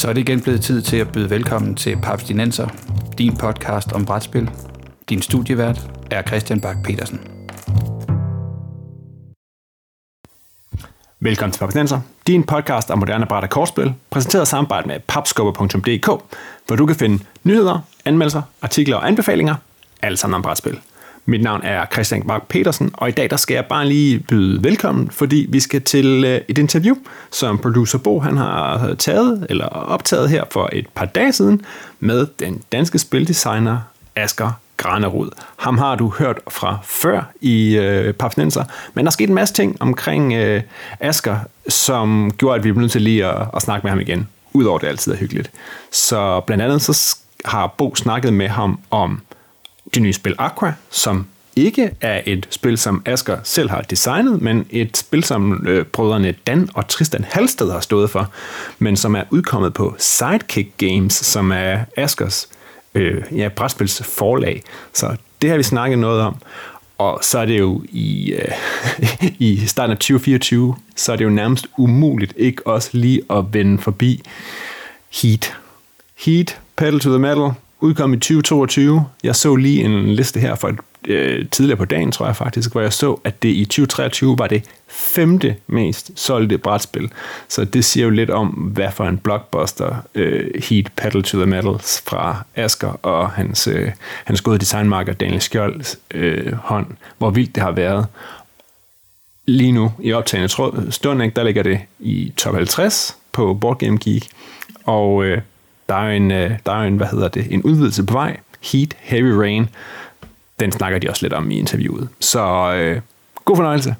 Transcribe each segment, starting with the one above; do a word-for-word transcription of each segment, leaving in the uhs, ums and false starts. Så er det igen blevet tid til at byde velkommen til Papstinenser, din podcast om brætspil. Din studievært er Christian Bak Petersen. Velkommen til Papstinenser, din podcast om moderne bræt og kortspil, præsenteret i samarbejde med papskubber punktum d k, hvor du kan finde nyheder, anmeldelser, artikler og anbefalinger, alle sammen om brætspil. Mit navn er Christian Mark Petersen, og i dag der skal jeg bare lige byde velkommen, fordi vi skal til et interview, som producer Bo han har taget eller optaget her for et par dage siden med den danske spildesigner Asger Granerud. Ham har du hørt fra før i øh, Papstinenser, men der skete en masse ting omkring øh, Asger, som gjorde, at vi blev nødt til lige at, at snakke med ham igen, udover det altid er hyggeligt. Så blandt andet så har Bo snakket med ham om det nye spil Aqua, som ikke er et spil, som Asger selv har designet, men et spil, som øh, brødrene Dan og Tristan Halsted har stået for, men som er udkommet på Sidekick Games, som er Asgers øh, ja, brætspils forlag. Så det har vi snakket noget om. Og så er det jo i, øh, i starten af tyve fireogtyve, så er det jo nærmest umuligt ikke også lige at vende forbi Heat. Heat Pedal to the Metal udkom i tyve toogtyve. Jeg så lige en liste her fra øh, tidligere på dagen, tror jeg faktisk, hvor jeg så, at det i tyve treogtyve var det femte mest solgte brætspil. Så det siger jo lidt om, hvad for en blockbuster øh, Heat Pedal to the Metals fra Asger og hans, øh, hans gode designmarker Daniel Skjolds øh, hånd, hvor vildt det har været. Lige nu i optagende tråd, stund, der ligger det i top halvtreds på BoardGame Geek, og øh, Der er en, der er en, hvad hedder det, en udvidelse på vej, Heat Heavy Rain. Den snakker de også lidt om i interviewet. Så øh, god fornøjelse.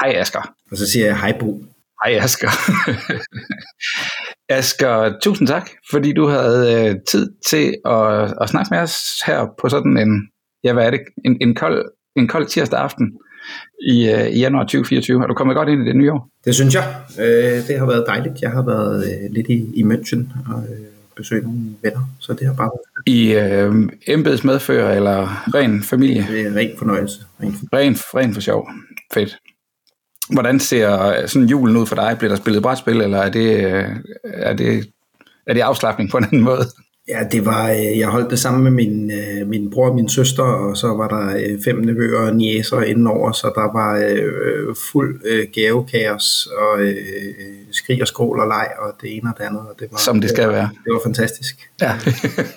Hej Asger. Og så siger jeg hej Bo. Hej Asger. Asger, tusind tak, fordi du havde øh, tid til at, at snakke med os her på sådan en, ja hvad er det, en, en, kold, en kold tirsdag aften. I, øh, i januar tyve fireogtyve. Har du kommet godt ind i det nye år? Det synes jeg. Øh, det har været dejligt. Jeg har været øh, lidt i, i München og øh, besøgt nogle venner, så det har bare været... I øh, embedsmedfører eller ren familie? Det er ren fornøjelse. Ren, ren, ren for sjov. Fedt. Hvordan ser sådan julen ud for dig? Bliver der spillet brætspil, eller er det, øh, er det, er det afslapning på en anden måde? Ja, det var, jeg holdt det sammen med min, min bror og min søster, og så var der fem nevøer og niecer indenover, så der var øh, fuld øh, gavekaos og øh, skrig og skrål og leg og det ene og det andet. Og det var, som det skal det, være. Det var fantastisk. Ja,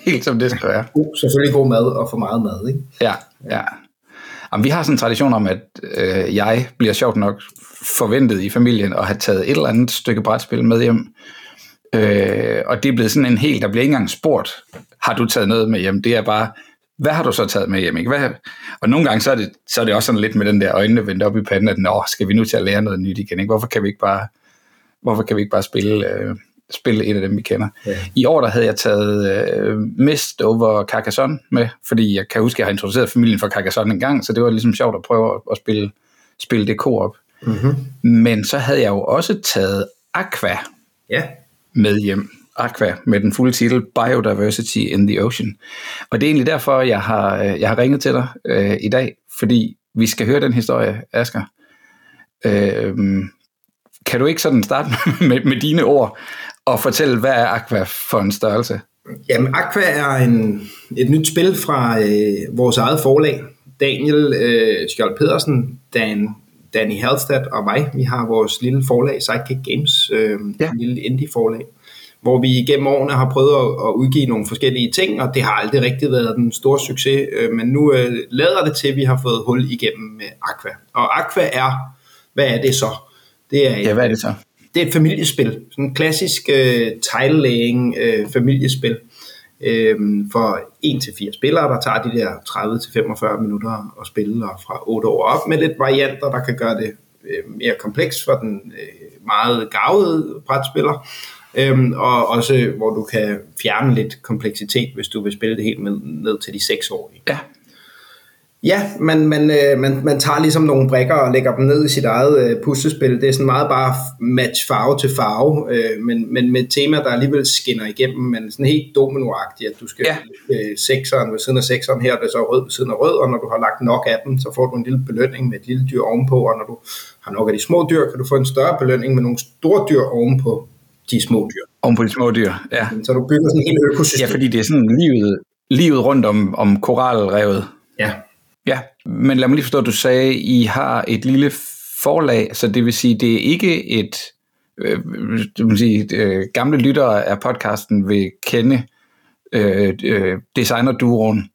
helt som det skal være. God, selvfølgelig god mad og for meget mad, ikke? Ja, ja. Jamen, vi har sådan en tradition om, at øh, jeg bliver sjovt nok forventet i familien at have taget et eller andet stykke brætspil med hjem. Øh, og det er blevet sådan en hel, der bliver ikke engang spurgt, har du taget noget med hjem? Det er bare, hvad har du så taget med hjem? Ikke? Hvad? Og nogle gange, så er, det, så er det også sådan lidt med den der øjnene vendt op i panden, at nå, skal vi nu til at lære noget nyt igen? Ikke? Hvorfor kan vi ikke bare, hvorfor kan vi ikke bare spille, øh, spille et af dem, vi kender? Ja. I år, der havde jeg taget øh, Mists over Carcassonne med, fordi jeg kan huske, at jeg har introduceret familien for Carcassonne en gang, så det var ligesom sjovt at prøve at, at spille, spille det ko op. Mm-hmm. Men så havde jeg jo også taget Aqua. Ja, med hjem. Aqua, med den fulde titel Biodiversity in the Ocean. Og det er egentlig derfor, jeg har, jeg har ringet til dig øh, i dag, fordi vi skal høre den historie, Asger. Øh, kan du ikke sådan starte med, med dine ord og fortælle, hvad er Aqua for en størrelse? Jamen, Aqua er en, et nyt spil fra øh, vores eget forlag. Daniel øh, Skjold Pedersen, Dan Danny Halsted og mig, vi har vores lille forlag, Sidekick Games, øh, ja. En lille indie-forlag, hvor vi igennem årene har prøvet at, at udgive nogle forskellige ting, og det har aldrig rigtig været den store succes, øh, men nu øh, lader det til, at vi har fået hul igennem med Aqua. Og Aqua er, hvad er det så? Det er et, ja, hvad er det så? Det er et familiespil, sådan en klassisk øh, tile-laying øh, familiespil, øh, for en til fire spillere, der tager de der tredive til femogfyrre minutter at spille, og fra otte år op med lidt varianter, der kan gøre det øh, mere kompleks for den øh, meget garvede brætspiller, øhm, og også hvor du kan fjerne lidt kompleksitet, hvis du vil spille det helt med, ned til de seks år. Ja. Ja, man, man, man, man tager ligesom nogle brikker og lægger dem ned i sit eget øh, puslespil. Det er sådan meget bare match farve til farve, øh, men, men med et tema, der alligevel skinner igennem, men sådan helt dominoagtigt, at du skal ja. øh, sekseren ved siden af sekseren her, og det er så rød ved siden af rød, og når du har lagt nok af dem, så får du en lille belønning med et lille dyr ovenpå, og når du har nok af de små dyr, kan du få en større belønning med nogle store dyr ovenpå de små dyr. Ovenpå de små dyr, ja. Så du bygger sådan en hel økosystem. Ja, fordi det er sådan livet, livet rundt om, om koralrevet. Ja. Ja, men lad mig lige forstå, at du sagde, at I har et lille forlag, så det vil sige, at det er ikke et, øh, det vil sige, at, øh, gamle lyttere af podcasten vil kende øh, øh, designerduoen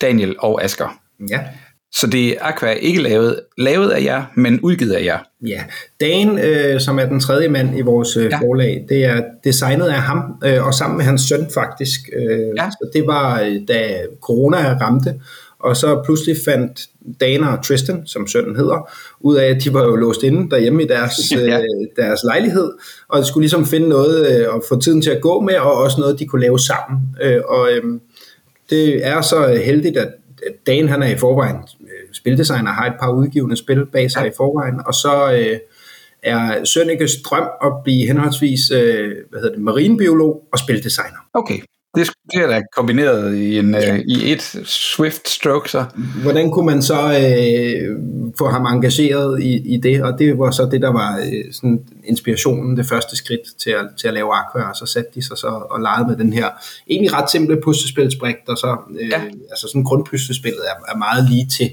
Daniel og Asger. Ja. Så det er Aqua ikke lavet, lavet af jer, men udgivet af jer. Ja, Dan, øh, som er den tredje mand i vores øh, ja. forlag, det er designet af ham, øh, og sammen med hans søn faktisk. Øh, ja. Så det var, da corona ramte. Og så pludselig fandt Dana og Tristan, som sønnen hedder, ud af, at de var jo låst inde derhjemme i deres, ja. øh, deres lejlighed, og skulle ligesom finde noget øh, at få tiden til at gå med, og også noget, de kunne lave sammen. Øh, og øh, det er så heldigt, at Dan, han er i forvejen øh, spildesigner, har et par udgivende spil bag sig ja. i forvejen, og så øh, er Sønnekes drøm at blive henholdsvis øh, hvad hedder det, marinebiolog og spildesigner. Okay. Det er da kombineret i, en, ja. øh, i et swift stroke, så. Hvordan kunne man så øh, få ham engageret i, i det? Og det var så det, der var øh, sådan inspirationen, det første skridt til at, til at lave Aqua, og så satte de sig så og legede med den her egentlig ret simple puslespilsbrik, der så, øh, ja. altså sådan grundpuslespillet er, er meget lige til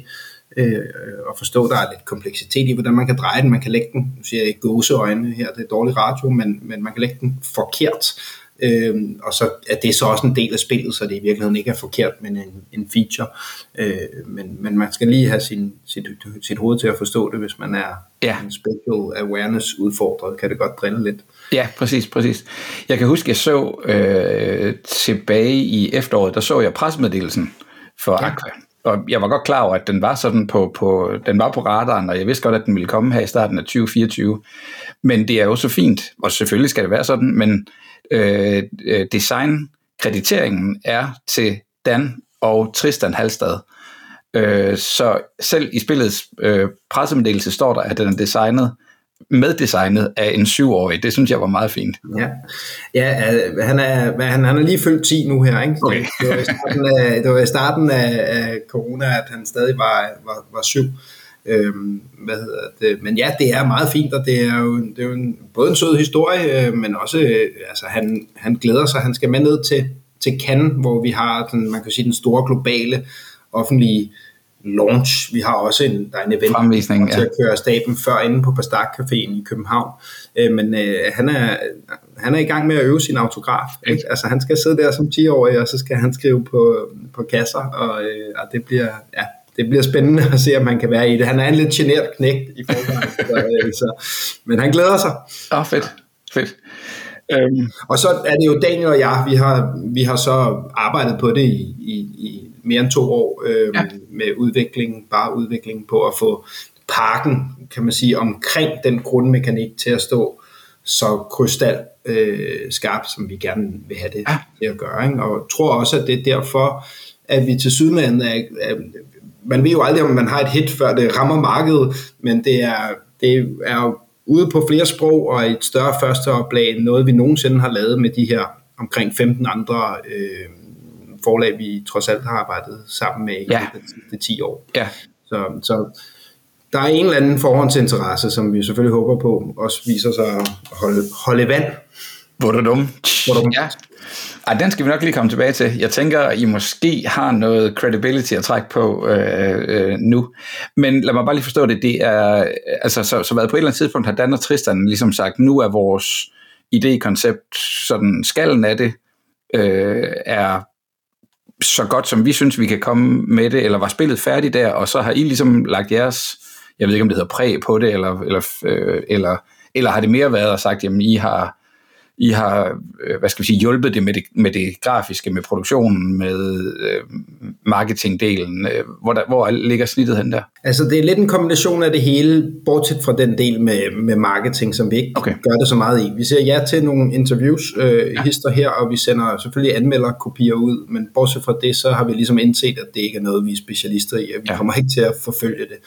øh, at forstå, der er lidt kompleksitet i, hvordan man kan dreje den, man kan lægge den, nu siger jeg gåseøjne her, det er dårlig radio, men, men man kan lægge den forkert. Øhm, og så er det så også en del af spillet, så det i virkeligheden ikke er forkert, men en, en feature. Øh, men, men man skal lige have sin, sit, sit hoved til at forstå det, hvis man er ja. en special awareness udfordret, kan det godt drille lidt. Ja, præcis, præcis. Jeg kan huske, jeg så øh, tilbage i efteråret, der så jeg pressemeddelelsen for ja. Aqua, og jeg var godt klar over, at den var sådan på, på, den var på radaren, og jeg vidste godt, at den ville komme her i starten af tyve fireogtyve. Men det er jo så fint, og selvfølgelig skal det være sådan, men Øh, designkrediteringen er til Dan og Tristan Halsted. Øh, så selv i spillets øh, pressemeddelelse står der, at den er designet, meddesignet af en syvårig. Det synes jeg var meget fint. Ja, ja øh, han, er, han, han er lige fyldt ti nu her, ikke? Okay. Det var i starten, af, det var i starten af, af corona, at han stadig var, var, var syv. Øhm, hvad hedder det? Men ja, det er meget fint, og det er jo, det er jo en, både en sød historie, øh, men også øh, altså han, han glæder sig, han skal med ned til, til Cannes, hvor vi har den, man kan sige, den store globale offentlige launch. Vi har også en, der er en event ja. til at køre staben før inde på Pastak Caféen i København, øh, men øh, han, er, han er i gang med at øve sin autograf, ikke? Altså han skal sidde der som ti-årig, og så skal han skrive på, på kasser, og, øh, og det bliver ja det bliver spændende at se, om han kan være i det. Han er en lidt genert knægt i forvejen, så, men han glæder sig. Åh, oh, fedt, fedt. Øhm. Og så er det jo Daniel og jeg, vi har, vi har så arbejdet på det i, i, i mere end to år, øh, ja. med udviklingen, bare udviklingen på at få parken, kan man sige, omkring den grundmekanik til at stå så krystal øh, skarpt, som vi gerne vil have det ja. til at gøre, ikke? Og tror også, at det er derfor, at vi til Sydland er, er man ved jo aldrig, om man har et hit, før det rammer markedet, men det er, det er jo ude på flere sprog og et større førsteoplag end noget, vi nogensinde har lavet med de her omkring femten andre øh, forlag, vi trods alt har arbejdet sammen med i ja. de ti år. Ja. Så, så der er en eller anden forhåndsinteresse, som vi selvfølgelig håber på, også viser sig at holde, holde vand. Vurdum. Vurdum. Ja. Ej, den skal vi nok lige komme tilbage til. Jeg tænker, I måske har noget credibility at trække på øh, øh, nu. Men lad mig bare lige forstå det. Det er, altså, så, så været på et eller andet tidspunkt har Dan og Tristan ligesom sagt, nu er vores idékoncept, sådan skallen af det, øh, er så godt, som vi synes, vi kan komme med det, eller var spillet færdigt der, og så har I ligesom lagt jeres, jeg ved ikke, om det hedder præg på det, eller, eller, øh, eller, eller har det mere været og sagt, jamen I har I har, hvad skal vi sige, hjulpet det med det, med det grafiske, med produktionen, med øh, marketingdelen. Hvor, der, hvor ligger snittet hen der? Altså, det er lidt en kombination af det hele, bortset fra den del med, med marketing, som vi ikke okay. gør det så meget i. Vi siger ja til nogle interviews, øh, ja. hister her, og vi sender selvfølgelig anmelderkopier ud, men bortset fra det, så har vi ligesom indset, at det ikke er noget, vi er specialister i, og vi ja. kommer ikke til at forfølge det.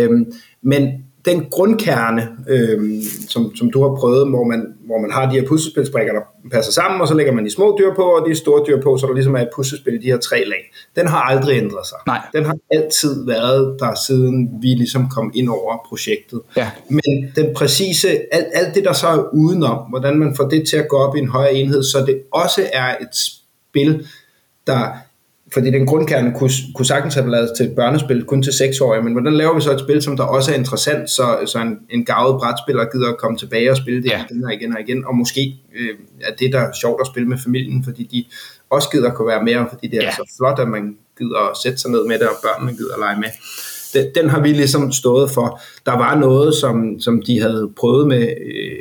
Øhm, men den grundkerne, øh, som, som du har prøvet, hvor man, hvor man har de her puslespilsbrikker, der passer sammen, og så lægger man de små dyr på, og de store dyr på, så der ligesom er et puslespil i de her tre lag. Den har aldrig ændret sig. Nej. Den har altid været der, siden vi ligesom kom ind over projektet. Ja. Men den præcise, alt, alt det der så er udenom, hvordan man får det til at gå op i en højere enhed, så det også er et spil, der... Fordi den grundkerne kunne, kunne sagtens have lavet til et børnespil, kun til seksårige, men hvordan laver vi så et spil, som der også er interessant, så, så en, en gavet brætspiller gider at komme tilbage og spille det ja. igen og igen og igen, og måske øh, er det, der er sjovt at spille med familien, fordi de også gider at kunne være med, fordi det er ja. så flot, at man gider at sætte sig ned med det, og børnene gider at lege med. Den, den har vi ligesom stået for. Der var noget, som, som de havde prøvet med øh,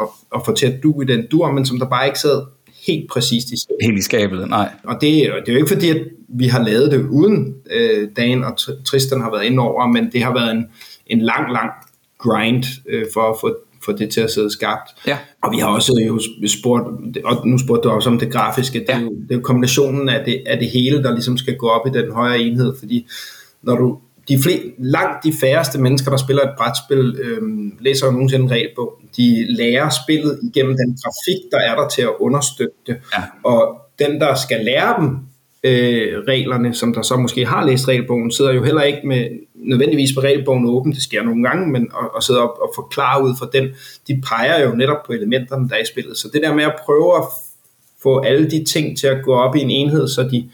at, at få til at du i den dur, men som der bare ikke sad helt præcist i skabet. Helt i skabet, nej. Og det, og det er jo ikke fordi, at vi har lavet det uden øh, Dan og Tristan har været indover, men det har været en, en lang, lang grind øh, for at få, få det til at sidde skarpt. Ja. Og vi har også jo spurgt, og nu spurgte du også om det grafiske, det, ja. er, jo, det er jo kombinationen af det, af det hele, der ligesom skal gå op i den højere enhed, fordi når du De flere, langt de færreste mennesker, der spiller et brætspil, øh, læser jo nogensinde en regelbog. De lærer spillet igennem den grafik, der er der til at understøtte det. Ja. Og den, der skal lære dem øh, reglerne, som der så måske har læst regelbogen, sidder jo heller ikke med nødvendigvis med regelbogen åben. Det sker nogle gange, men og, og sidder op og forklarer ud fra den. De peger jo netop på elementerne, der er i spillet. Så det der med at prøve at få alle de ting til at gå op i en enhed, så de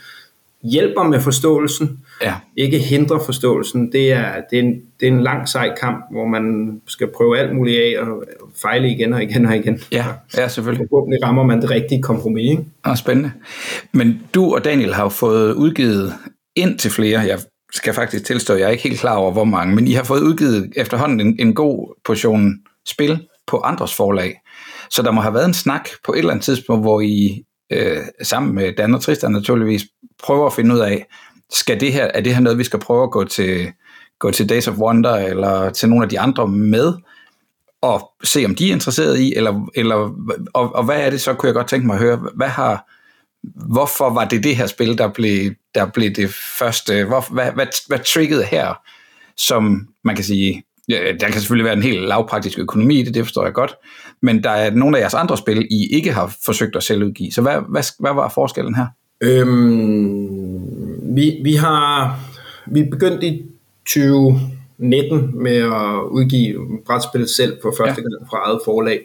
hjælper med forståelsen, ja. ikke hindrer forståelsen. Det er, det, er en, det er en lang sej kamp, hvor man skal prøve alt muligt af og fejle igen og igen og igen. Ja, ja selvfølgelig. Forhåbentlig rammer man det rigtige kompromis. Ikke? Ah, spændende. Men du og Daniel har jo fået udgivet ind til flere. Jeg skal faktisk tilstå, jeg er ikke helt klar over, hvor mange, men I har fået udgivet efterhånden en, en god portion spil på andres forlag. Så der må have været en snak på et eller andet tidspunkt, hvor I Øh, sammen med Dan og Tristan naturligvis prøver at finde ud af, skal det her, er det her noget, vi skal prøve at gå til, gå til Days of Wonder eller til nogle af de andre med og se, om de er interesserede i, eller, eller, og, og hvad er det så, kunne jeg godt tænke mig at høre, hvad har, hvorfor var det det her spil, der blev, der blev det første, hvor, hvad, hvad, hvad triggede her, som man kan sige, ja, der kan selvfølgelig være en helt lavpraktisk økonomi i det, det forstår jeg godt, men der er nogle af jeres andre spil, I ikke har forsøgt at selv udgive, så hvad, hvad, hvad var forskellen her? Øhm, vi, vi har vi begyndte i tyve nitten med at udgive brætspil selv for første ja. gang fra eget forlag.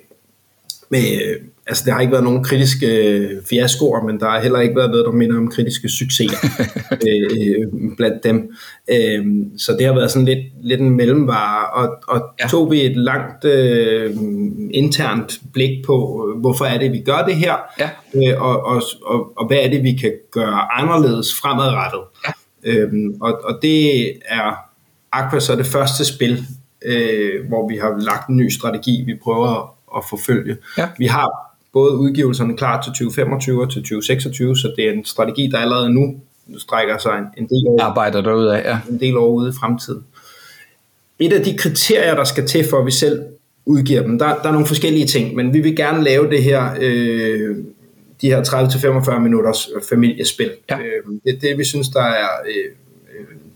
Med, altså der har ikke været nogen kritiske fiaskoer, men der har heller ikke været noget, der minder om kritiske succeser øh, blandt dem. Øh, så det har været sådan lidt, lidt en mellemvare, og, og ja. tog vi et langt øh, internt blik på, hvorfor er det, vi gør det her, ja. øh, og, og, og, og hvad er det, vi kan gøre anderledes fremadrettet. Ja. Øh, og, og det er Aqua så det første spil, øh, hvor vi har lagt en ny strategi, vi prøver at forfølge. Ja. Vi har både udgivelserne klar til tyve femogtyve og til tyve seksogtyve, så det er en strategi, der allerede nu strækker sig en, en del år, arbejder derudad, ja. en del år ude i fremtiden. Et af de kriterier, der skal til, for at vi selv udgiver dem, der, der er nogle forskellige ting, men vi vil gerne lave det her, øh, de her tredive til femogfyrre minutters familiespil. Ja. Øh, det er det, vi synes, der er øh,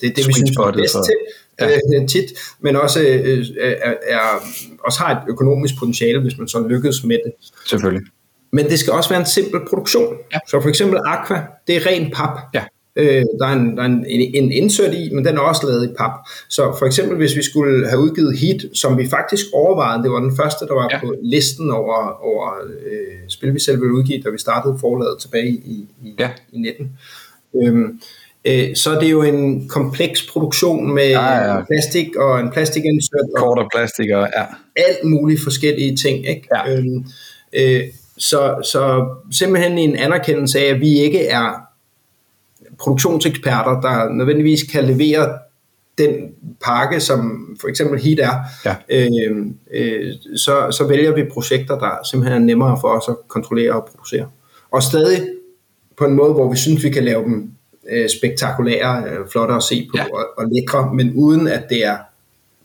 det er det, vi synes, der er bedst til. Ja. Tit, men også, øh, er, er, også har et økonomisk potentiale, hvis man så lykkes med det. Selvfølgelig. Men det skal også være en simpel produktion. Ja. Så for eksempel Aqua, det er ren pap. Ja. Øh, der er, en, der er en, en insert i, men den er også lavet i pap. Så for eksempel, hvis vi skulle have udgivet Heat, som vi faktisk overvejede, det var den første, der var ja. på listen over, over øh, spil, vi selv ville udgive, da vi startede forlaget tilbage i, i, ja. i nitten. Øhm, Så er det jo en kompleks produktion med ja, ja, ja. plastik og en plastikinsert. Kort og plastik og ja. alt muligt forskellige ting. Ikke? Ja. Øhm, øh, så, så simpelthen en anerkendelse af, at vi ikke er produktionseksperter, der nødvendigvis kan levere den pakke, som for eksempel Heat er, ja. øh, øh, så, så vælger vi projekter, der simpelthen er nemmere for os at kontrollere og producere. Og stadig på en måde, hvor vi synes, vi kan lave dem øh, spektakulære, øh, flotte at se på, ja. og, og lækre, men uden at det er,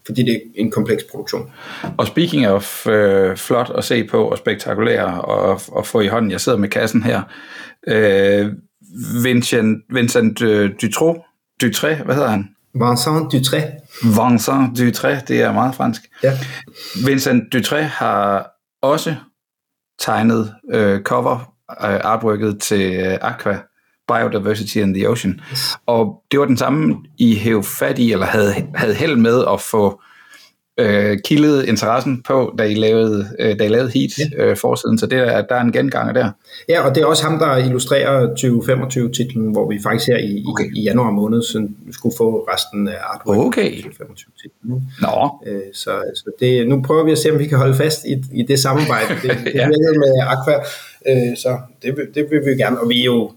fordi det er en kompleks produktion. Og speaking of øh, flot at se på, og spektakulær, og, og få i hånden, jeg sidder med kassen her, øh, Vincent, Vincent øh, Dutrait, Dutrait, hvad hedder han? Vincent Dutrait. Vincent Dutrait, det er meget fransk. Ja. Vincent Dutrait har også tegnet øh, cover øh, artworket til øh, Aqua, Biodiversity in the Ocean. Yes. Og det var den samme, I hæv fat i, eller havde, havde held med at få øh, kildet interessen på, da I lavede, øh, da I lavede Heat, ja. øh, forsiden. Så det er, der er en genganger der. Ja, og det er også ham, der illustrerer tyve femogtyve-titlen, hvor vi faktisk her i, okay. i, i januar måned så skulle få resten af artwork. Okay. tyve femogtyve-titlen. Nå. Øh, så så det, nu prøver vi at se, om vi kan holde fast i, i det samarbejde. Det, det ja. er med Aqua, øh, så det, det vil vi gerne. Og vi er jo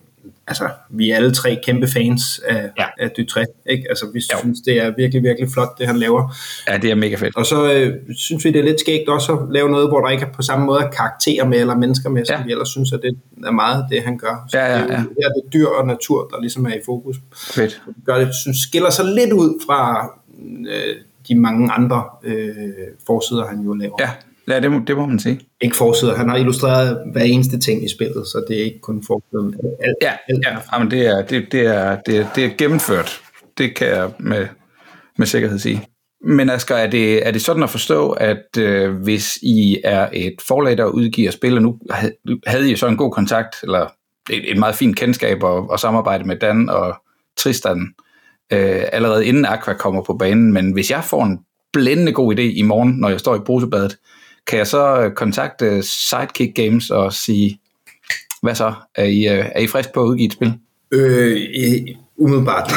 altså, vi er alle tre kæmpe fans af, ja. af Dutrait, ikke? Altså, vi jo. synes, det er virkelig, virkelig flot, det han laver. Ja, det er mega fedt. Og så øh, synes vi, det er lidt skægt også at lave noget, hvor der ikke er på samme måde karakterer med, eller mennesker med, ja. som vi ellers synes, at det er meget det, han gør. Så ja, ja, ja. Det, er, det er det dyr og natur, der ligesom er i fokus. Fedt. Det gør det, synes, skiller sig lidt ud fra øh, de mange andre øh, forsider, han jo laver. Ja. Ja, det må, det må man sige. Ikke forsider. Han har illustreret hver eneste ting i spillet, så det er ikke kun forsider. Ja, ja, men det er, det, det, er, det, er, det er gennemført. Det kan jeg med, med sikkerhed sige. Men Asger, er det, er det sådan at forstå, at øh, hvis I er et forlag, der udgiver spil, og nu havde I så en god kontakt, eller et, et meget fint kendskab og, og samarbejde med Dan og Tristan, øh, allerede inden Aqua kommer på banen, men hvis jeg får en blændende god idé i morgen, når jeg står i brusebadet, kan jeg så kontakte Sidekick Games og sige, hvad så? Er I, er I frisk på at udgive et spil? Øh, umiddelbart.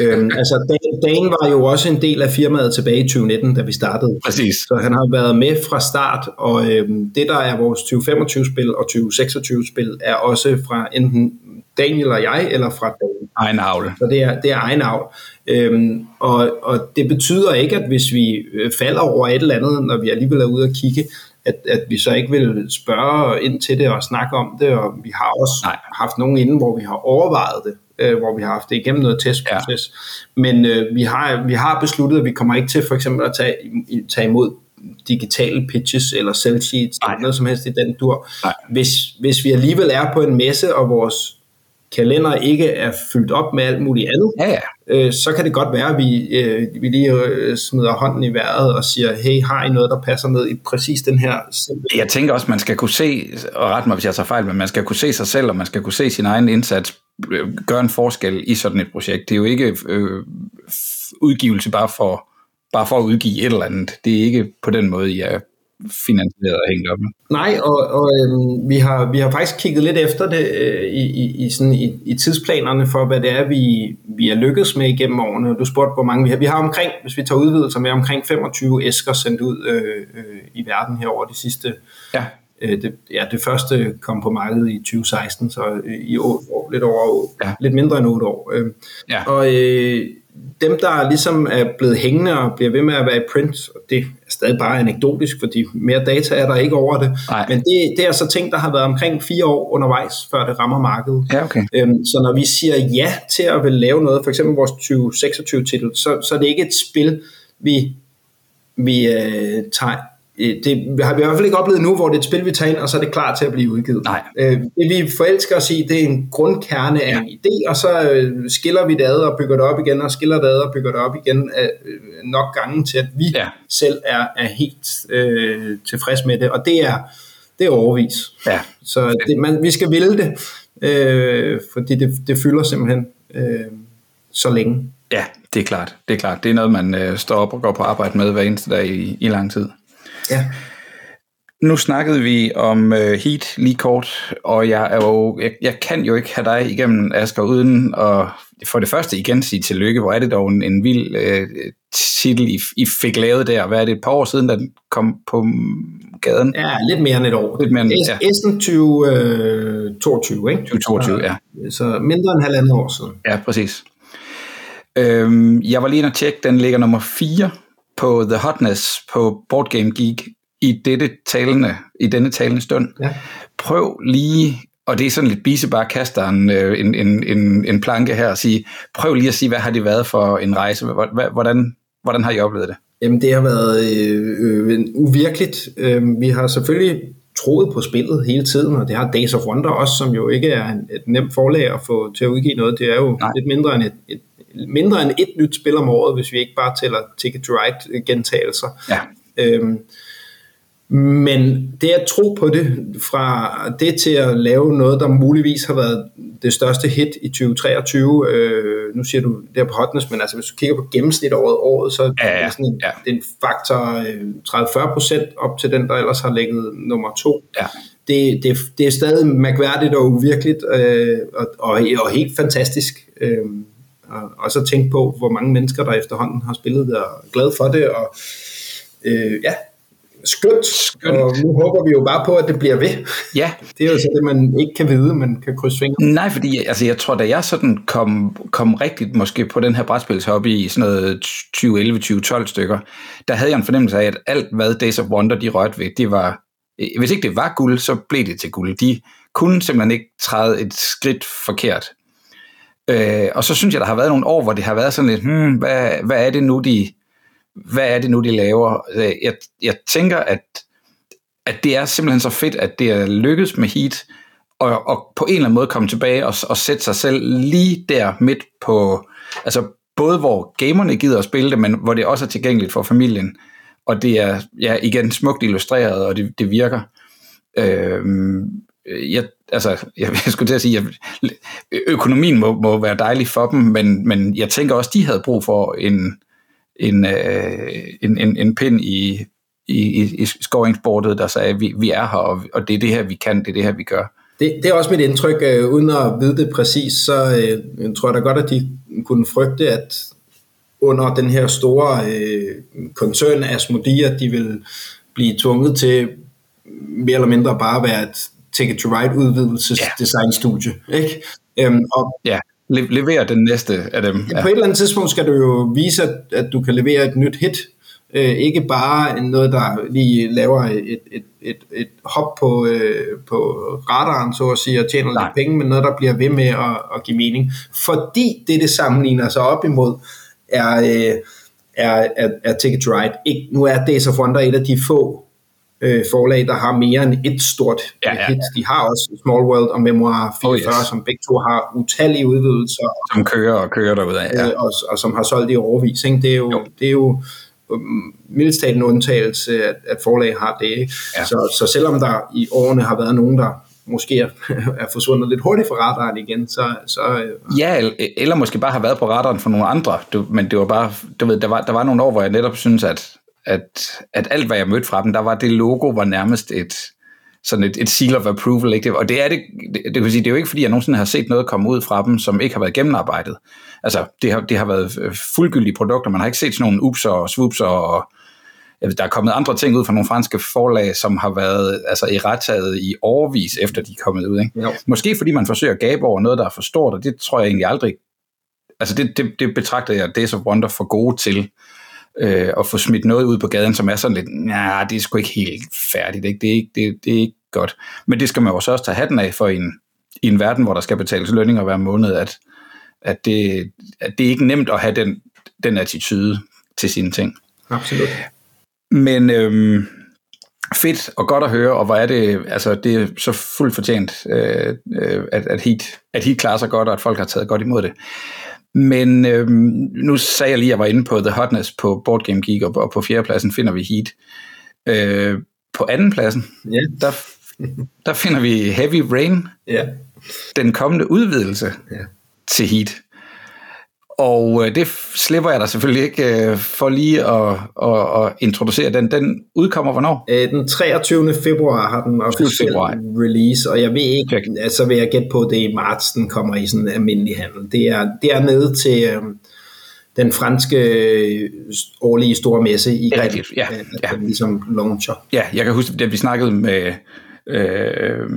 øhm, altså, Dan, Dan var jo også en del af firmaet tilbage i tyve nitten, da vi startede. Præcis. Så han har været med fra start, og øhm, det, der er vores tyve femogtyve-spil og tyve seksogtyve-spil, er også fra enten Daniel og jeg, eller fra Dan. Egen avl. Så det er, det er egen avl. Øhm, og, og det betyder ikke, at hvis vi falder over et eller andet, når vi alligevel er ude at kigge, at, at vi så ikke vil spørge ind til det og snakke om det. Og vi har også Nej. haft nogen inden, hvor vi har overvejet det, øh, hvor vi har haft det igennem noget testproces. Ja. Men øh, vi, har, vi har besluttet, at vi kommer ikke til for eksempel at tage, tage imod digitale pitches eller sell sheets eller noget som helst i den dur. Hvis, hvis vi alligevel er på en messe, og vores kalender ikke er fyldt op med alt muligt andet, ja, ja. Øh, så kan det godt være, at vi, øh, vi lige øh, smider hånden i vejret og siger, hey, har I noget, der passer ned i præcis den her? Jeg tænker også, man skal kunne se, og ret mig, hvis jeg tager fejl, men man skal kunne se sig selv, og man skal kunne se sin egen indsats øh, gøre en forskel i sådan et projekt. Det er jo ikke øh, udgivelse bare for, bare for at udgive et eller andet. Det er ikke på den måde, jeg ja. finansieret og hængt op med. Nej, og, og øh, vi, har, vi har faktisk kigget lidt efter det øh, i, i, sådan, i, i tidsplanerne for, hvad det er, vi, vi er lykkedes med igennem årene. Du spurgte, hvor mange vi har. Vi har omkring, hvis vi tager udvidelser med, omkring femogtyve æsker sendt ud øh, øh, i verden herover de sidste. Ja. Øh, det, ja, det første kom på markedet i tyve seksten, så øh, i otte år, lidt, over, ja. lidt mindre end otte år. Øh. Ja. Og øh, dem, der ligesom er blevet hængende og bliver ved med at være i print, og det er stadig bare anekdotisk, fordi mere data er der ikke over det. Nej. Men det, det er så ting, der har været omkring fire år undervejs, før det rammer markedet. Ja, okay. Øhm, så når vi siger ja til at vil lave noget, for eksempel vores tyve seksogtyve-titel, så, så er det ikke et spil, vi, vi øh, tager. Det har vi i hvert fald ikke oplevet nu, hvor det er et spil, vi tager ind, og så er det klar til at blive udgivet. Nej. Øh, det vi forelsker os i, det er en grundkerne af ja. en idé, og så øh, skiller vi det ad og bygger det op igen, og skiller det ad og bygger det op igen øh, nok gange til, at vi ja. selv er, er helt øh, tilfreds med det, og det er, det er overvis. Ja. Så det, man, vi skal ville det, øh, fordi det, det fylder simpelthen øh, så længe. Ja, det er klart. Det er klart. Det er noget, man øh, står op og går på arbejde med hver eneste dag i, i lang tid. Ja. Nu snakkede vi om uh, Heat lige kort, og jeg, er jo, jeg, jeg kan jo ikke have dig igennem, Asger, uden at for det første igen sige tillykke. Hvor er det dog en, en vild uh, titel, I, I fik lavet der? Hvad er det, et par år siden, da den kom på gaden? Ja, lidt mere end et år. Lidt mere end, ja. Esten tyve toogtyve, ikke? tyve toogtyve, ja. Så mindre end halvandet år siden. Ja, præcis. Øhm, jeg var lige inde og tjekke, den ligger nummer fire på The Hotness på BoardGame Geek i, dette talende, i denne talende stund. Ja. Prøv lige, og det er sådan lidt Bise bare kaster en, en, en, en planke her og sige, prøv lige at sige, hvad har det været for en rejse? Hvordan, hvordan har I oplevet det? Jamen det har været øh, øh, uvirkeligt. Øh, vi har selvfølgelig troet på spillet hele tiden, og det har Days of Wonder også, som jo ikke er en, et nemt forlag at få til at udgive noget. Det er jo Nej. lidt mindre end et, et mindre end et nyt spil om året, hvis vi ikke bare tæller Ticket to Ride gentagelser. Ja. Øhm, men det at tro på det, fra det til at lave noget, der muligvis har været det største hit i tyve treogtyve, øh, nu siger du der på Hotness, men altså hvis du kigger på gennemsnit over året, så ja, ja. er det sådan en, ja. det er en faktor øh, tredive til fyrre procent op til den, der ellers har ligget nummer to. Ja. Det, det, det er stadig mærkværdigt og uvirkeligt, øh, og, og, og helt fantastisk. Øh. Og så tænke på, hvor mange mennesker, der efterhånden har spillet det, og er glade for det, og øh, ja, skønt. skønt. Og nu håber vi jo bare på, at det bliver ved. Ja. Det er jo så det, man ikke kan vide, man kan krydse fingre. Nej, fordi altså, jeg tror, da jeg sådan kom, kom rigtigt måske på den her brætspilshobby i sådan noget tyve elleve tyve tolv stykker, der havde jeg en fornemmelse af, at alt, hvad Days of Wonder de rørte ved, det var, hvis ikke det var guld, så blev det til guld. De kunne simpelthen ikke træde et skridt forkert. Øh, og så synes jeg, der har været nogle år, hvor det har været sådan lidt, hmm, hvad, hvad er det nu, de, hvad er det nu, de laver? Jeg, jeg tænker, at, at det er simpelthen så fedt, at det er lykkedes med Heat, og, og på en eller anden måde komme tilbage og, og sætte sig selv lige der midt på, altså både hvor gamerne gider at spille det, men hvor det også er tilgængeligt for familien, og det er ja, igen smukt illustreret, og det, det virker. Øh, jeg Altså, jeg skulle til at sige, at økonomien må, må være dejlig for dem, men, men jeg tænker også, de havde brug for en, en, en, en, en pind i, i, i scoringsbordet, der sagde, at vi, vi er her, og det er det her, vi kan, det er det her, vi gør. Det, det er også mit indtryk, øh, uden at vide det præcis, så øh, tror jeg da godt, at de kunne frygte, at under den her store øh, koncern Asmodia, de ville blive tvunget til mere eller mindre bare at være et Ticket to Ride udvidelses yeah. design studie, ikke? Øhm, og yeah. Le- leverer den næste af dem. Ja. På et eller andet tidspunkt skal du jo vise, at, at du kan levere et nyt hit. Øh, ikke bare noget, der lige laver et, et, et, et hop på, øh, på radaren, så at sige, og tjener Nej. lidt penge, men noget, der bliver ved med at, at give mening. Fordi det, det sammenligner sig op imod, er, øh, er, er, er Ticket to Ride. Ikke, nu er Days of Wonder et af de få Øh, forlag, der har mere end et stort ja, ja. hit. De har også Small World og Memoir fireogfyrre, oh, yes. som begge to har utallige udvidelser. Som kører og kører derudad. Ja. Øh, og, og som har solgt i overvis. Ikke? Det er jo, jo. Det er jo um, mildest talt en undtagelse, at, at forlag har det. Ikke? Ja. Så, så selvom der i årene har været nogen, der måske er, er forsvundet lidt hurtigt fra radaren igen, så... så øh, ja, eller, eller måske bare har været på radaren for nogle andre. Du, men det var bare... Du ved, der var, der var nogle år, hvor jeg netop synes, at At, at alt, hvad jeg mødte fra dem, der var det logo, var nærmest et, sådan et, et seal of approval. Ikke? Og det er, det, det, det, vil sige, det er jo ikke, fordi jeg nogensinde har set noget komme ud fra dem, som ikke har været gennemarbejdet. Altså, det har, det har været fuldgyldige produkter. Man har ikke set sådan nogle upser og swoopser, og ja, der er kommet andre ting ud fra nogle franske forlag, som har været altså, i rettaget i årevis, efter de er kommet ud. Ikke? Ja. Måske fordi man forsøger at gabe over noget, der er for stort, og det tror jeg egentlig aldrig... Altså, det, det, det betragter jeg Days of Wonder for gode til, og få smidt noget ud på gaden, som er sådan lidt, nej, det er sgu ikke helt færdigt, ikke? Det, er ikke, det, det er ikke godt. Men det skal man jo så også tage hatten af for i en, i en verden, hvor der skal betales lønninger hver måned, at, at, det, at det er ikke nemt at have den, den attitude til sine ting. Absolut. Men øhm, fedt og godt at høre, og hvor er det, altså det er så fuldt fortjent, øh, at, at, Heat, at Heat klarer sig godt, og at folk har taget godt imod det. Men øhm, nu sagde jeg lige, at jeg var inde på The Hotness på BoardGame Geek, og, og på fjerdepladsen finder vi Heat. Øh, på andenpladsen, yeah. der, der finder vi Heavy Rain, yeah. den kommende udvidelse yeah. til Heat. Og øh, det slipper jeg da selvfølgelig ikke øh, for lige at, at, at introducere den. Den udkommer hvornår? Øh, den treogtyvende februar har den officielle release, og jeg ved ikke, Check. altså vil jeg gætte på, at det i marts, den kommer i sådan en almindelig handel. Det er, det er nede til øh, den franske øh, årlige store messe i Rennes, ja, ja. som ligesom launcher. Ja, jeg kan huske, at vi snakkede med... øh,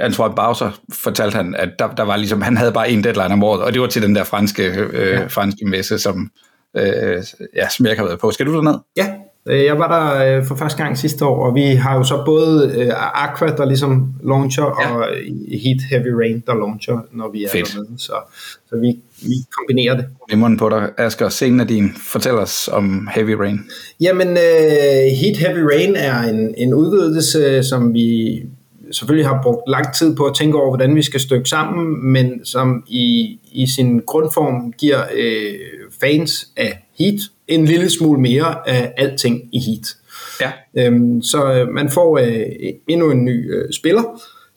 Antoine Bauser fortalte han, at der, der var ligesom, han havde bare en deadline om året, og det var til den der franske, øh, ja. franske messe, som, øh, ja, som jeg har været på. Skal du derned? Ja, jeg var der for første gang sidste år, og vi har jo så både øh, Aqua, der ligesom launcher, ja. og Heat Heavy Rain, der launcher, når vi er dernede, så, så vi, vi kombinerer det. Nemmer på dig, Asger. Scenen er din. Fortæl os om Heavy Rain. Jamen, øh, Heat Heavy Rain er en, en udvidelse, som vi selvfølgelig har brugt lang tid på at tænke over, hvordan vi skal stykke sammen, men som i, i sin grundform giver øh, fans af Heat en lille smule mere af alting i Heat. Ja. Øhm, så øh, man får øh, endnu en ny øh, spiller,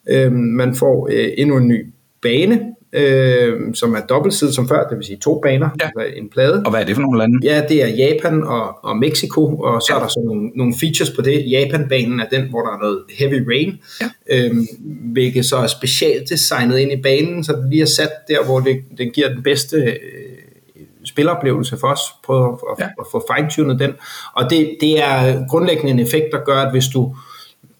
øh, man får øh, endnu en ny bane, øh, som er dobbeltsidet som før, det vil sige to baner, ja. altså en plade. Og hvad er det for nogle lande? Ja, det er Japan og, og Mexico, og så ja. er der så nogle, nogle features på det. Japan-banen er den, hvor der er noget heavy rain, ja. øh, hvilket så er specielt designet ind i banen, så det lige er sat der, hvor det, det giver den bedste øh, spiloplevelse for os, prøve at, ja. at få fine-tunet den, og det, det er grundlæggende en effekt, der gør, at hvis du,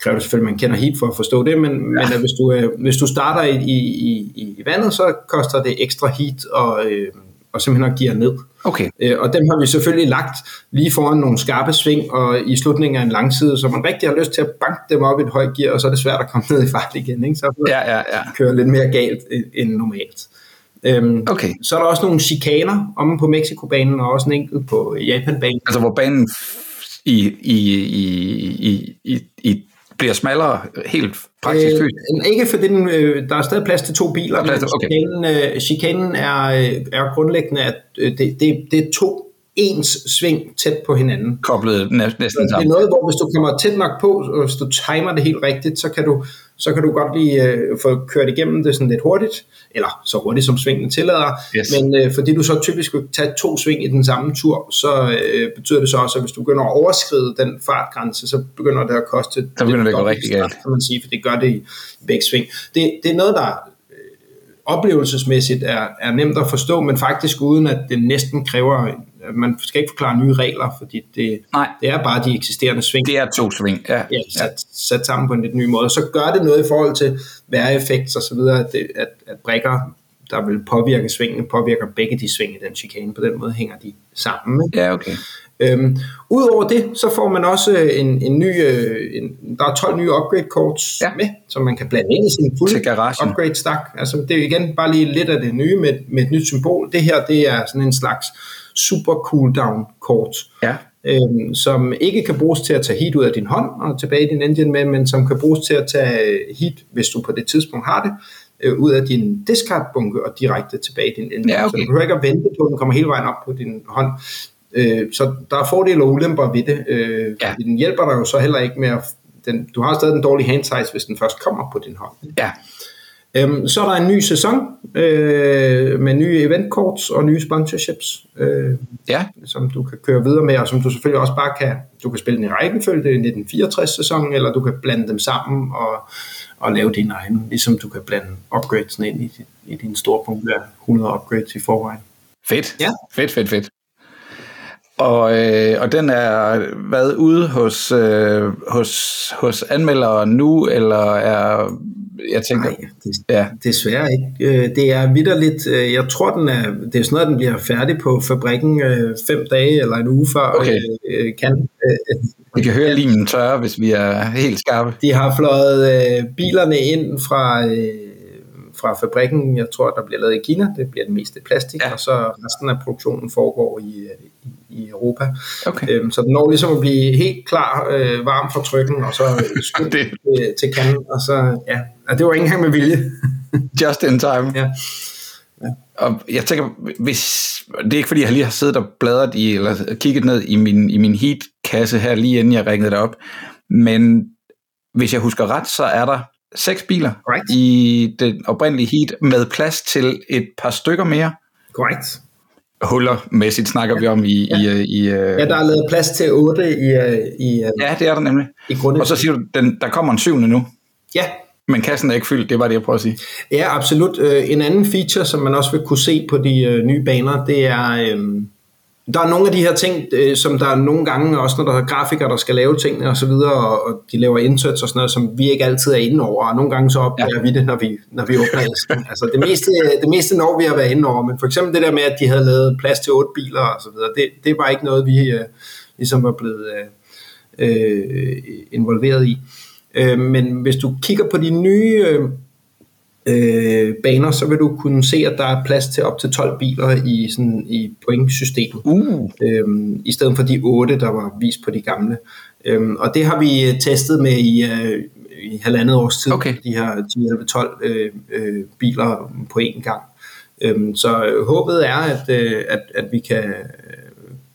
kræver selvfølgelig, man kender Heat for at forstå det, men, ja. men at hvis, du, øh, hvis du starter i, i, i vandet, så koster det ekstra Heat og, øh, og simpelthen at gear ned. Okay. Øh, og dem har vi selvfølgelig lagt lige foran nogle skarpe sving, og i slutningen af en langside, så man rigtig har lyst til at banke dem op i et højt gear, og så er det svært at komme ned i fart igen, ikke? Så ja, ja, ja. kører lidt mere galt end normalt. Okay. Så er der også nogle chikaner omme på Mexico-banen og også en enkelt på Japan-banen. Altså hvor banen i, i, i, i, i bliver smallere helt praktisk øh, fysisk? Ikke fordi den, der er stadig plads til to biler, men okay. chikanen, chikanen er, er grundlæggende, at det, det, det er to ens sving tæt på hinanden. Koblet næsten sammen. Det er noget, hvor hvis du kommer tæt nok på, og hvis du timer det helt rigtigt, så kan du så kan du godt lige øh, få kørt igennem det sådan lidt hurtigt, eller så hurtigt som svingen tillader, yes. men øh, fordi du så typisk vil tage to sving i den samme tur, så øh, betyder det så også, at hvis du begynder at overskride den fartgrænse, så begynder det at koste det, det at gå rigtig galt, kan man sige, for det gør det i begge sving. Det, det er noget, der øh, oplevelsesmæssigt er, er nemt at forstå, men faktisk uden at det næsten kræver, man skal ikke forklare nye regler, fordi det, det er bare de eksisterende sving. Det er to sving, ja. ja sat, sat sammen på en lidt ny måde. Så gør det noget i forhold til vejreffekt og så videre, at, at, at brikker, der vil påvirke svingen, påvirker begge de sving i den chikane. På den måde hænger de sammen. Ja, okay. Øhm, Udover det, så får man også en, en ny, en, der er tolv nye upgrade cards ja. med, som man kan blande ind i sin fulde upgrade stack. Altså det er igen bare lige lidt af det nye med, med et nyt symbol. Det her, det er sådan en slags super cooldown kort, ja. øhm, som ikke kan bruges til at tage heat ud af din hånd og tilbage i din engine med, men som kan bruges til at tage heat, hvis du på det tidspunkt har det, øh, ud af din discard-bunke og direkte tilbage i din engine. Ja, okay. Så du behøver ikke at vente på, at den kommer hele vejen op på din hånd. Øh, så der er fordele og ulemper ved det. Øh, ja. Den hjælper dig jo så heller ikke med at... Den, du har stadig den dårlige hand size, hvis den først kommer på din hånd. Ja. Så er der en ny sæson øh, med nye eventkorts og nye sponsorships, øh, ja. som du kan køre videre med, og som du selvfølgelig også bare kan, du kan spille den i rækkefølge, det er i nitten fireogtres-sæsonen, eller du kan blande dem sammen og, og lave din egen, ligesom du kan blande upgradesen ind i, i din store punkt af hundrede upgrades i forvejen. Fedt, ja. fedt, fedt, fedt. Og, øh, og den er været ude hos, øh, hos, hos anmeldere nu, eller er... Jeg tænker, nej, det, ja. desværre ikke. Det er vitterligt, jeg tror, den er, det er sådan noget, den bliver færdig på fabrikken fem dage eller en uge før. Okay. Kan. Vi kan høre limen tørre, hvis vi er helt skarpe. De har fløjet bilerne ind fra, fra fabrikken, jeg tror, der bliver lavet i Kina. Det bliver det meste plastik, ja. og så resten af produktionen foregår i, i Europa. Okay. Så den når ligesom at blive helt klar, varm fra trykken, og så skudt til, til kanden, og så... ja. Og det var ikke engang med vilje. Just in time. Ja. Ja. Og jeg tænker, hvis, det er ikke fordi, jeg lige har siddet og bladret i, eller kigget ned i min, i min heat-kasse her, lige inden jeg ringede dig op. Men hvis jeg husker ret, så er der seks biler Correct. i den oprindelige heat, med plads til et par stykker mere. Korrekt. Hullermæssigt snakker ja. vi om i... Ja. I, i, i ja, der er lavet plads til otte i... i ja, det er der nemlig. Og så siger du, den, der kommer en syvende nu. Ja. Men kassen er ikke fyldt, det var det, jeg prøver at sige. Ja, absolut. En anden feature, som man også vil kunne se på de nye baner, det er, Der er nogle af de her ting, som der er nogle gange, også når der er grafikere, der skal lave tingene og så videre, og de laver inserts og sådan noget, som vi ikke altid er inde over, og nogle gange så opdager ja. vi det, når vi, når vi åbner æsken. Altså det meste, det meste når vi har været inde over, men for eksempel det der med, at de havde lavet plads til otte biler og så videre, det, det var ikke noget, vi øh, ligesom var blevet øh, involveret i. Øh, men hvis du kigger på de nye øh, Øh, baner, så vil du kunne se, at der er plads til op til tolv biler i, sådan, i pointsystemet, uh. øhm, i stedet for de otte, der var vist på de gamle. Øhm, og det har vi testet med i, øh, i halvandet års tid, okay. de her ti, elleve, tolv øh, øh, biler på én gang. Øhm, så håbet er, at, øh, at, at vi kan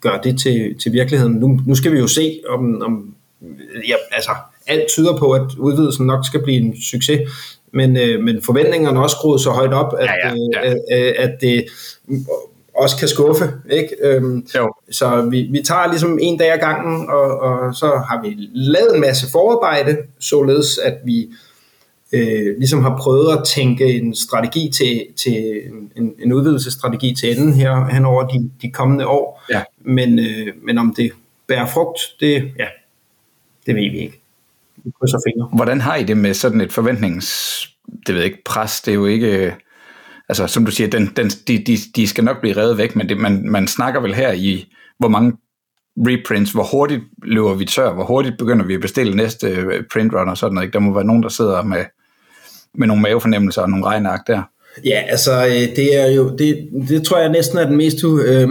gøre det til, til virkeligheden. Nu, nu skal vi jo se, om, om ja, altså, alt tyder på, at udvidelsen nok skal blive en succes, Men, øh, men forventningerne er også skruet så højt op, at, ja, ja, ja. Øh, at det også kan skuffe, ikke? Øhm, så vi, vi tager ligesom en dag ad gangen, og, og så har vi lavet en masse forarbejde, således at vi øh, ligesom har prøvet at tænke en strategi til, til en, en udvidelsesstrategi til enden her hen over de, de kommende år. Ja. Men, øh, men om det bærer frugt, det, ja, det ved vi ikke. Hvordan har I det med sådan et forventnings, det ved jeg ikke, pres, det er jo ikke, altså som du siger, den, den, de, de, de skal nok blive revet væk, men det, man, man snakker vel her i, hvor mange reprints, hvor hurtigt løber vi tør, hvor hurtigt begynder vi at bestille næste printrun og sådan noget, ikke? Der må være nogen, der sidder med, med nogle mavefornemmelser og nogle regneark der. Ja, altså det er jo, det, det tror jeg næsten er den mest, øh,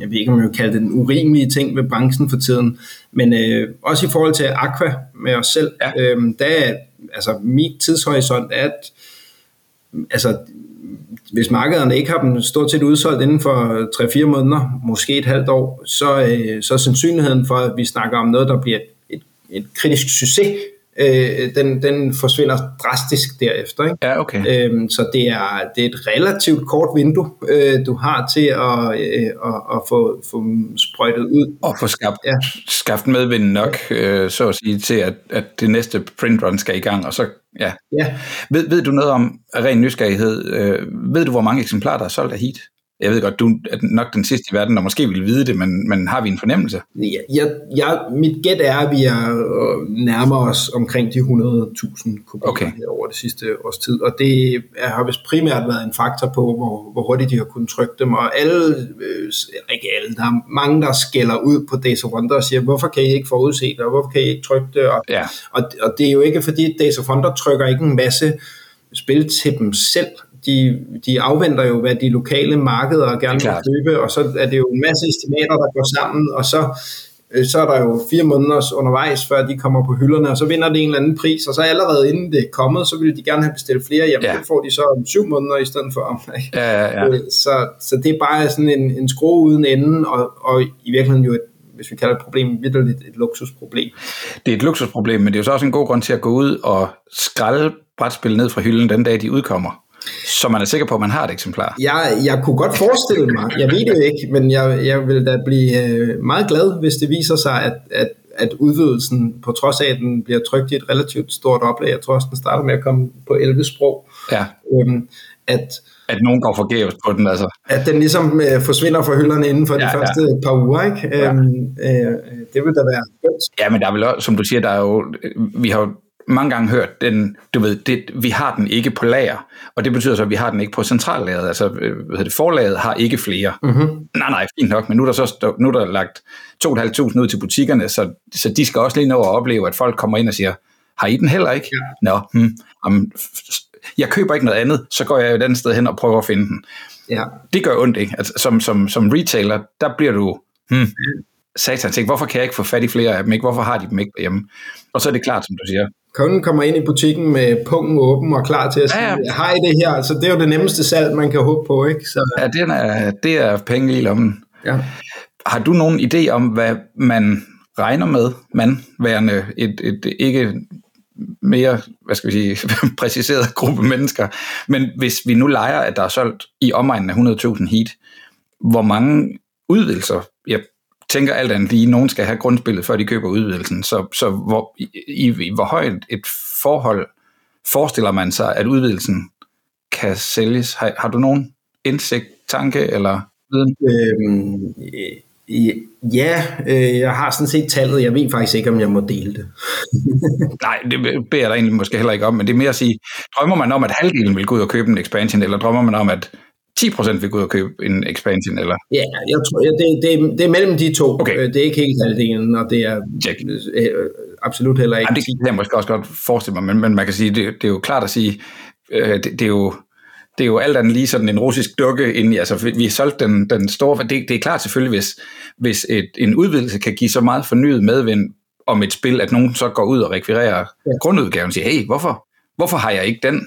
jeg ved ikke om jeg vil kalde det den urimelige ting ved branchen for tiden, men øh, også i forhold til Aqua med os selv, ja. øh, der er, altså mit tidshorisont er, at altså, hvis markederne ikke har dem stort set udsolgt inden for tre til fire måneder, måske et halvt år, så, øh, så er sandsynligheden for, at vi snakker om noget, der bliver et, et, et kritisk succes, øh, den, den forsvinder drastisk derefter. Ikke? Ja, okay. øh, så det er, det er et relativt kort vindue, øh, du har til at, øh, at, at få, få sprøjtet ud. Og få skabt, ja. skabt medvind nok, øh, så at sige, til at, at det næste printrun skal i gang, og så ja. ja. Ved, ved du noget om ren nysgerrighed? Øh, ved du, hvor mange eksemplarer, der er solgt af Heat? Jeg ved godt, du er nok den sidste i verden, der måske vil vide det, men, men har vi en fornemmelse? Ja, jeg, jeg, mit gæt er, at vi er nærmer os omkring de hundrede tusind kopier okay. over det sidste års tid, og det har vist primært været en faktor på, hvor, hvor hurtigt de har kunnet trykke dem, og alle, øh, ikke alle, der er mange, der skælder ud på Days of Wonder og siger, hvorfor kan I ikke forudse det, og hvorfor kan I ikke trykke det, og, ja. og, og det er jo ikke, fordi Days of Wonder trykker ikke en masse spil til dem selv. De, de afventer jo, hvad de lokale markeder gerne vil købe, og så er det jo en masse estimater, der går sammen, og så, så er der jo fire måneder undervejs, før de kommer på hylderne, og så vinder det en eller anden pris, og så allerede inden det er kommet, så vil de gerne have bestilt flere, jamen ja. det får de så om syv måneder i stedet for. Ja, ja, ja. Så, så det er bare sådan en, en skrue uden enden, og, og i virkeligheden jo et, hvis vi kalder et problem, virkelig et luksusproblem. Det er et luksusproblem, men det er jo så også en god grund til at gå ud og skralde brætspil ned fra hylden den dag, de udkommer. Så man er sikker på, at man har et eksemplar? Jeg, jeg kunne godt forestille mig, jeg ved det ikke, men jeg, jeg vil da blive meget glad, hvis det viser sig, at, at, at udvidelsen, på trods af, at den bliver trykt i et relativt stort oplag, jeg tror også, den starter med at komme på elleve sprog, ja. øhm, at, at nogen går forgæves på den, altså. At den ligesom øh, forsvinder fra hylderne inden for ja, de ja. første par uger, ikke? Ja. Øhm, øh, det vil da være godt. Ja, men der er vel også, som du siger, der er jo, vi har jo mange gange hørt, den, du ved, det, vi har den ikke på lager, og det betyder så, at vi har den ikke på centrallageret, altså hvad hedder det, forlaget har ikke flere. Mm-hmm. Nej, nej, fint nok, men nu er der, så, nu er der lagt to tusind fem hundrede ud til butikkerne, så, så de skal også lige nå at opleve, at folk kommer ind og siger, har I den heller ikke? Ja. Nå, hmm, jamen, jeg køber ikke noget andet, så går jeg et andet sted hen og prøver at finde den. Ja. Det gør ondt, ikke? Altså, som, som, som retailer, der bliver du... Hmm, satans, ikke? Hvorfor kan jeg ikke få fat i flere af dem? Ikke? Hvorfor har de dem ikke derhjemme? Og så er det klart, som du siger. Kongen kommer ind i butikken med pungen åben og klar til at sige, ja, ja. hej det her, altså det er jo det nemmeste salg, man kan håbe på, ikke? Så... Ja, det er, det er penge lige i lommen. Ja. Har du nogen idé om, hvad man regner med, man værende et, et, et ikke mere, hvad skal vi sige, præciseret gruppe mennesker, men hvis vi nu leger, at der er solgt i omegnen af hundrede tusind Heat, hvor mange udvidelser, ja, tænker alt andet lige, nogen skal have grundspillet, før de køber udvidelsen, så, så hvor, i, i hvor højt et forhold forestiller man sig, at udvidelsen kan sælges? Har, har du nogen indsigt, tanke, eller? siden? Øhm, ja, øh, jeg har sådan set tallet. Jeg ved faktisk ikke, om jeg må dele det. Nej, det beder der egentlig måske heller ikke om, men det er mere at sige, drømmer man om, at halvdelen vil gå ud og købe en expansion, eller drømmer man om, at ti procent vil gå ud og købe en expansion, eller? Ja, jeg tror, ja, det, det, det er mellem de to. Okay. Det er ikke helt halvdelen, og det er øh, absolut heller ikke. Jamen, det kan jeg måske også godt forestille mig, men, men man kan sige, det, det er jo klart at sige, øh, det, det er jo... Det er jo alt andet lige sådan en russisk dukke ind i, altså vi har solgt den, den store, det, det er klart selvfølgelig, hvis, hvis et, en udvidelse kan give så meget fornyet medvind om et spil, at nogen så går ud og rekvirerer ja. grundudgaven og siger, hey, hvorfor, hvorfor har jeg ikke den?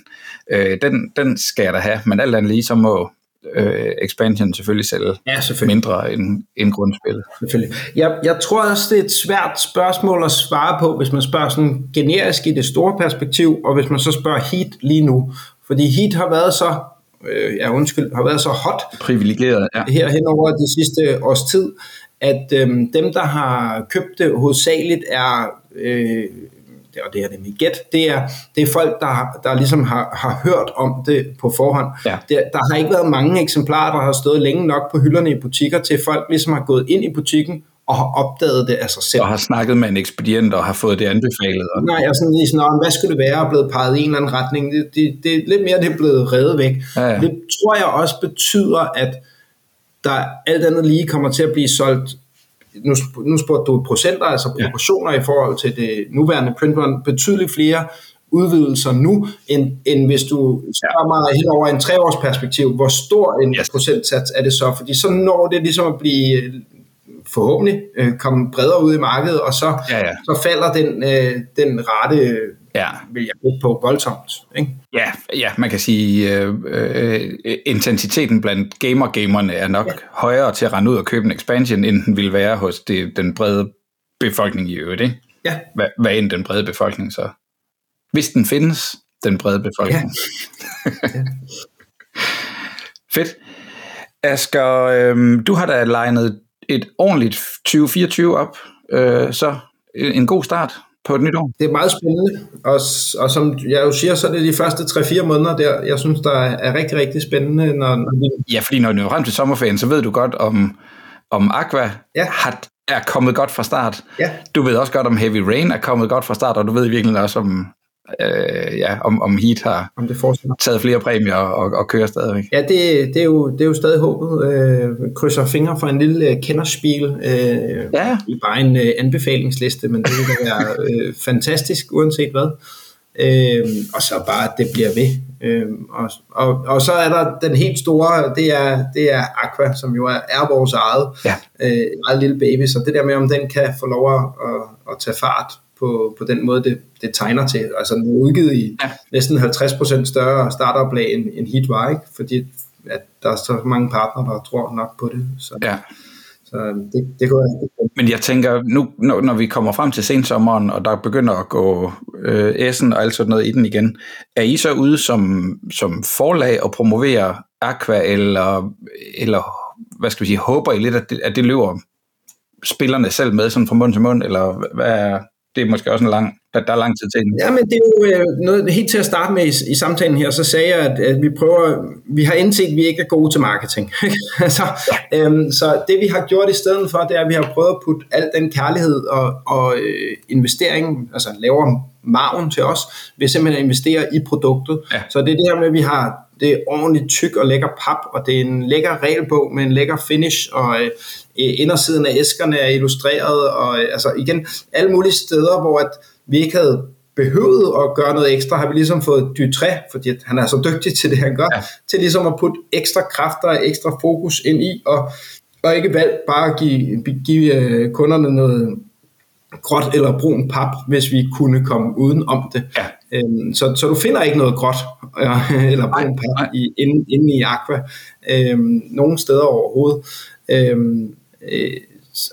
Øh, den? Den skal jeg da have, men alt andet lige, så må øh, expansion selvfølgelig sælge ja, selvfølgelig. mindre end, end grundspillet. Selvfølgelig. Jeg, jeg tror også, det er et svært spørgsmål at svare på, hvis man spørger sådan generisk i det store perspektiv, og hvis man så spørger Heat lige nu, fordi Heat har været så, øh, ja, undskyld, har været så hot privilegeret ja. her henover det sidste års tid, at øh, dem, der har købt det hovedsageligt, er, øh, og det er det mit gæt, det er, det er folk, der, der ligesom har, har hørt om det på forhånd. Ja. Der, der har ikke været mange eksemplarer, der har stået længe nok på hylderne i butikker, til folk ligesom har gået ind i butikken, og har opdaget det af sig selv. Og har snakket med en ekspedient, og har fået det anbefalet. Og... Nej, og sådan lige sådan, hvad skulle det være, og blevet peget i en eller anden retning. Det, det, det, lidt mere, det er blevet revet væk. Ja, ja. Det tror jeg også betyder, at der alt andet lige kommer til at blive solgt, nu, nu spurgte du procenter, altså proportioner ja. i forhold til det nuværende printrun, betydeligt flere udvidelser nu, end, end hvis du spørger mig helt over en treårsperspektiv, hvor stor en yes. procentsats er det så? Fordi så når det ligesom at blive... forhåbentlig øh, komme bredere ud i markedet, og så, ja, ja. så falder den, øh, den rette, øh, ja. vil jeg ved på, voldsomt. Ikke? Ja, ja, man kan sige, øh, øh, intensiteten blandt gamer-gamerne er nok ja. højere til at rende ud og købe en expansion, end den ville være hos det, den brede befolkning i øvrigt. Ikke? Ja. Hva, hvad end den brede befolkning så? Hvis den findes, den brede befolkning. Ja. Ja. Fedt. Asger, øh, du har da legnet et ordentligt tyve fireogtyve op, øh, så en god start på et nyt år. Det er meget spændende, og, og som jeg jo siger, så er det de første tre fire måneder der, jeg synes, der er rigtig, rigtig spændende. Når, når... Ja, fordi når du er frem til sommerferien, så ved du godt, om, om Aqua ja. har, er kommet godt fra start. Ja. Du ved også godt, om Heavy Rain er kommet godt fra start, og du ved virkelig også, om, øh, ja, om, om Heat har om det taget flere præmier og, og kører stadigvæk. Ja, det, det, er jo, det er jo stadig håbet. Øh, krydser fingre for en lille kenderspil. Øh, ja. Bare en øh, anbefalingsliste, men det vil være øh, fantastisk, uanset hvad. Øh, og så bare, at det bliver ved. Øh, og, og, og så er der den helt store, det er, det er Aqua, som jo er, er vores eget, ja. øh, eget lille baby. Så det der med, om den kan få lov at, at, at tage fart, På, på den måde, det, det tegner til. Altså, den er udgivet i ja. næsten halvtreds procent større startoplag end, end Heat var, ikke? Fordi at der er så mange partnere, der tror nok på det. Så, ja. så det, det går ikke. Men jeg tænker, nu når, når vi kommer frem til sensommeren, og der begynder at gå øh, S'en og alt sådan noget i den igen, er I så ude som, som forlag og promoverer Aqua, eller, eller hvad skal vi sige, håber I lidt, at det, at det løber spillerne selv med, sådan fra mund til mund, eller hvad er... Det er måske også en lang, der, der er lang tid til. Ja, men det er jo noget, helt til at starte med i, i samtalen her, så sagde jeg, at, at vi prøver, vi har indset, at vi ikke er gode til marketing. så, øhm, så det vi har gjort i stedet for, det er, at vi har prøvet at putte al den kærlighed og, og øh, investering, altså lavere margen til os, ved simpelthen at investere i produktet. Ja. Så det er det her med, at vi har det er ordentligt tyk og lækker pap, og det er en lækker regelbog med en lækker finish, og øh, indersiden af æskerne er illustreret, og øh, altså igen, alle mulige steder, hvor at vi ikke havde behøvet at gøre noget ekstra, har vi ligesom fået Dutrait, fordi han er så dygtig til det, han gør, ja. til ligesom at putte ekstra kræfter og ekstra fokus ind i, og, og ikke valgt bare at give, give kunderne noget gråt eller brun pap, hvis vi kunne komme uden om det. Ja. Øhm, så, så du finder ikke noget gråt øh, eller brun pap i, inde, inde i Aqua øhm, nogen steder overhovedet. Øhm, øh,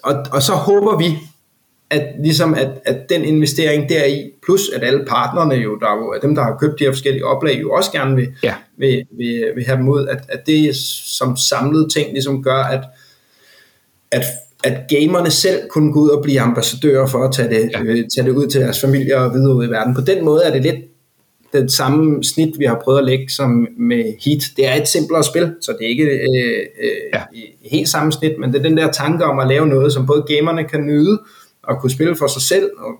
og, og så håber vi, at, ligesom at, at den investering deri, plus at alle partnerne, jo, der jo, dem der har købt de her forskellige oplag, jo også gerne vil, ja. vil, vil, vil have dem ud, at, at det som samlede ting ligesom gør, at, at at gamerne selv kunne gå ud og blive ambassadører for at tage det, ja. øh, tage det ud til deres familier og videre ud i verden. På den måde er det lidt den samme snit, vi har prøvet at lægge som med Heat. Det er et simplere spil, så det er ikke øh, øh, ja. helt samme snit, men det er den der tanke om at lave noget, som både gamerne kan nyde og kunne spille for sig selv. Og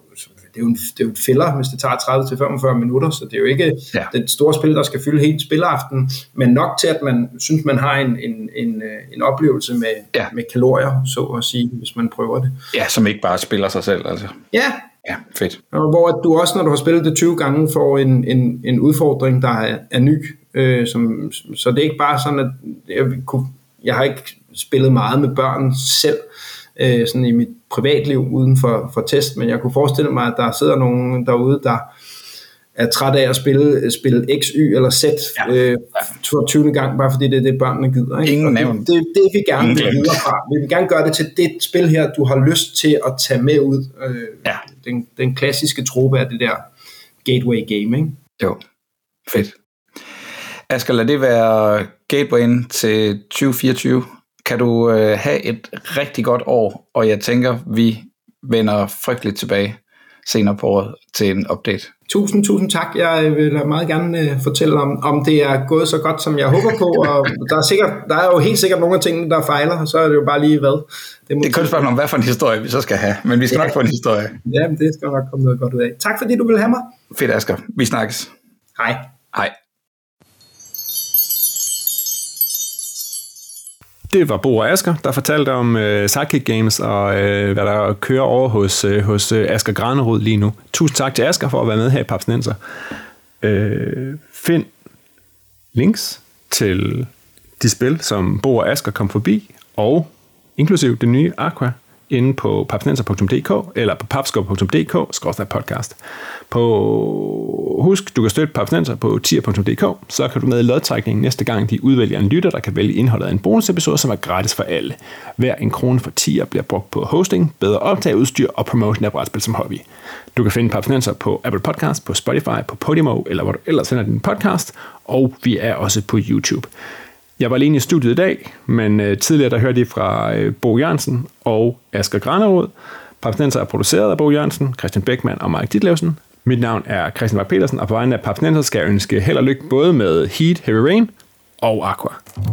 det er jo en, det er jo et filler, hvis det tager tredive til femogfyrre minutter, så det er jo ikke ja. det store spil, der skal fylde hele spilleaftenen, men nok til, at man synes, man har en, en, en, en oplevelse med, ja. med kalorier, så at sige, hvis man prøver det. Ja, som ikke bare spiller sig selv, altså. Ja, Ja, fedt. Og hvor du også, når du har spillet det tyve gange, får en, en, en udfordring, der er, er ny. Øh, som, så det er ikke bare sådan, at jeg, kunne, jeg har ikke spillet meget med børn selv, øh, sådan i mit privatliv uden for, for test, men jeg kunne forestille mig, at der sidder nogen derude, der er træt af at spille, spille X, Y eller Z ja. øh, for tyvende gang, bare fordi det er det, børnene gider. Ikke? Ingen nævn. Det, det, det vi gerne vil videre fra. Vi vil gerne gøre det til det spil her, du har lyst til at tage med ud. Øh, ja. den, den klassiske trope af det der gateway game, ikke? Jo, fedt. Asger, lad det være gatewayen til tyve fireogtyve. Kan du øh, have et rigtig godt år, og jeg tænker, vi vender frygteligt tilbage senere på året til en update. Tusind, tusind tak. Jeg vil meget gerne øh, fortælle om, om det er gået så godt, som jeg håber på, og der er, sikkert, der er jo helt sikkert nogle af tingene, der fejler, og så er det jo bare lige hvad. Det, det er kun spørgsmål om, hvad for en historie vi så skal have, men vi skal ja. nok få en historie. Ja, men det skal nok komme noget godt ud af. Tak fordi du ville have mig. Fedt, Asger. Vi snakkes. Hej. Hej. Det var Bo og Asger, der fortalte om øh, Sidekick Games og øh, hvad der kører over hos, øh, hos Asger Granerud lige nu. Tusind tak til Asger for at være med her i Papstinenser. Øh, find links til de spil, som Bo og Asger kom forbi, og inklusiv det nye Aqua, inde på papstinenser punktum d k eller på papskubber punktum d k podcast. På husk, du kan støtte Papstinenser på tier punktum d k, så kan du med i lodtrækningen næste gang, de udvælger en lytter, der kan vælge indholdet af en bonusepisode, som er gratis for alle. Hver en krone for tier bliver brugt på hosting, bedre optageudstyr og promotion af brætspil som hobby. Du kan finde Papstinenser på Apple Podcast, på Spotify, på Podimo, eller hvor du ellers finder din podcast, og vi er også på YouTube. Jeg var alene i studiet i dag, men øh, tidligere der hørte I fra øh, Bo Jørgensen og Asger Granerud. Papstinenser er produceret af Bo Jørgensen, Christian Beckmann og Mark Ditlevsen. Mit navn er Christian Bak Petersen, og på vegne af Papstinenser skal jeg ønske held og lykke både med Heat, Heavy Rain og Aqua.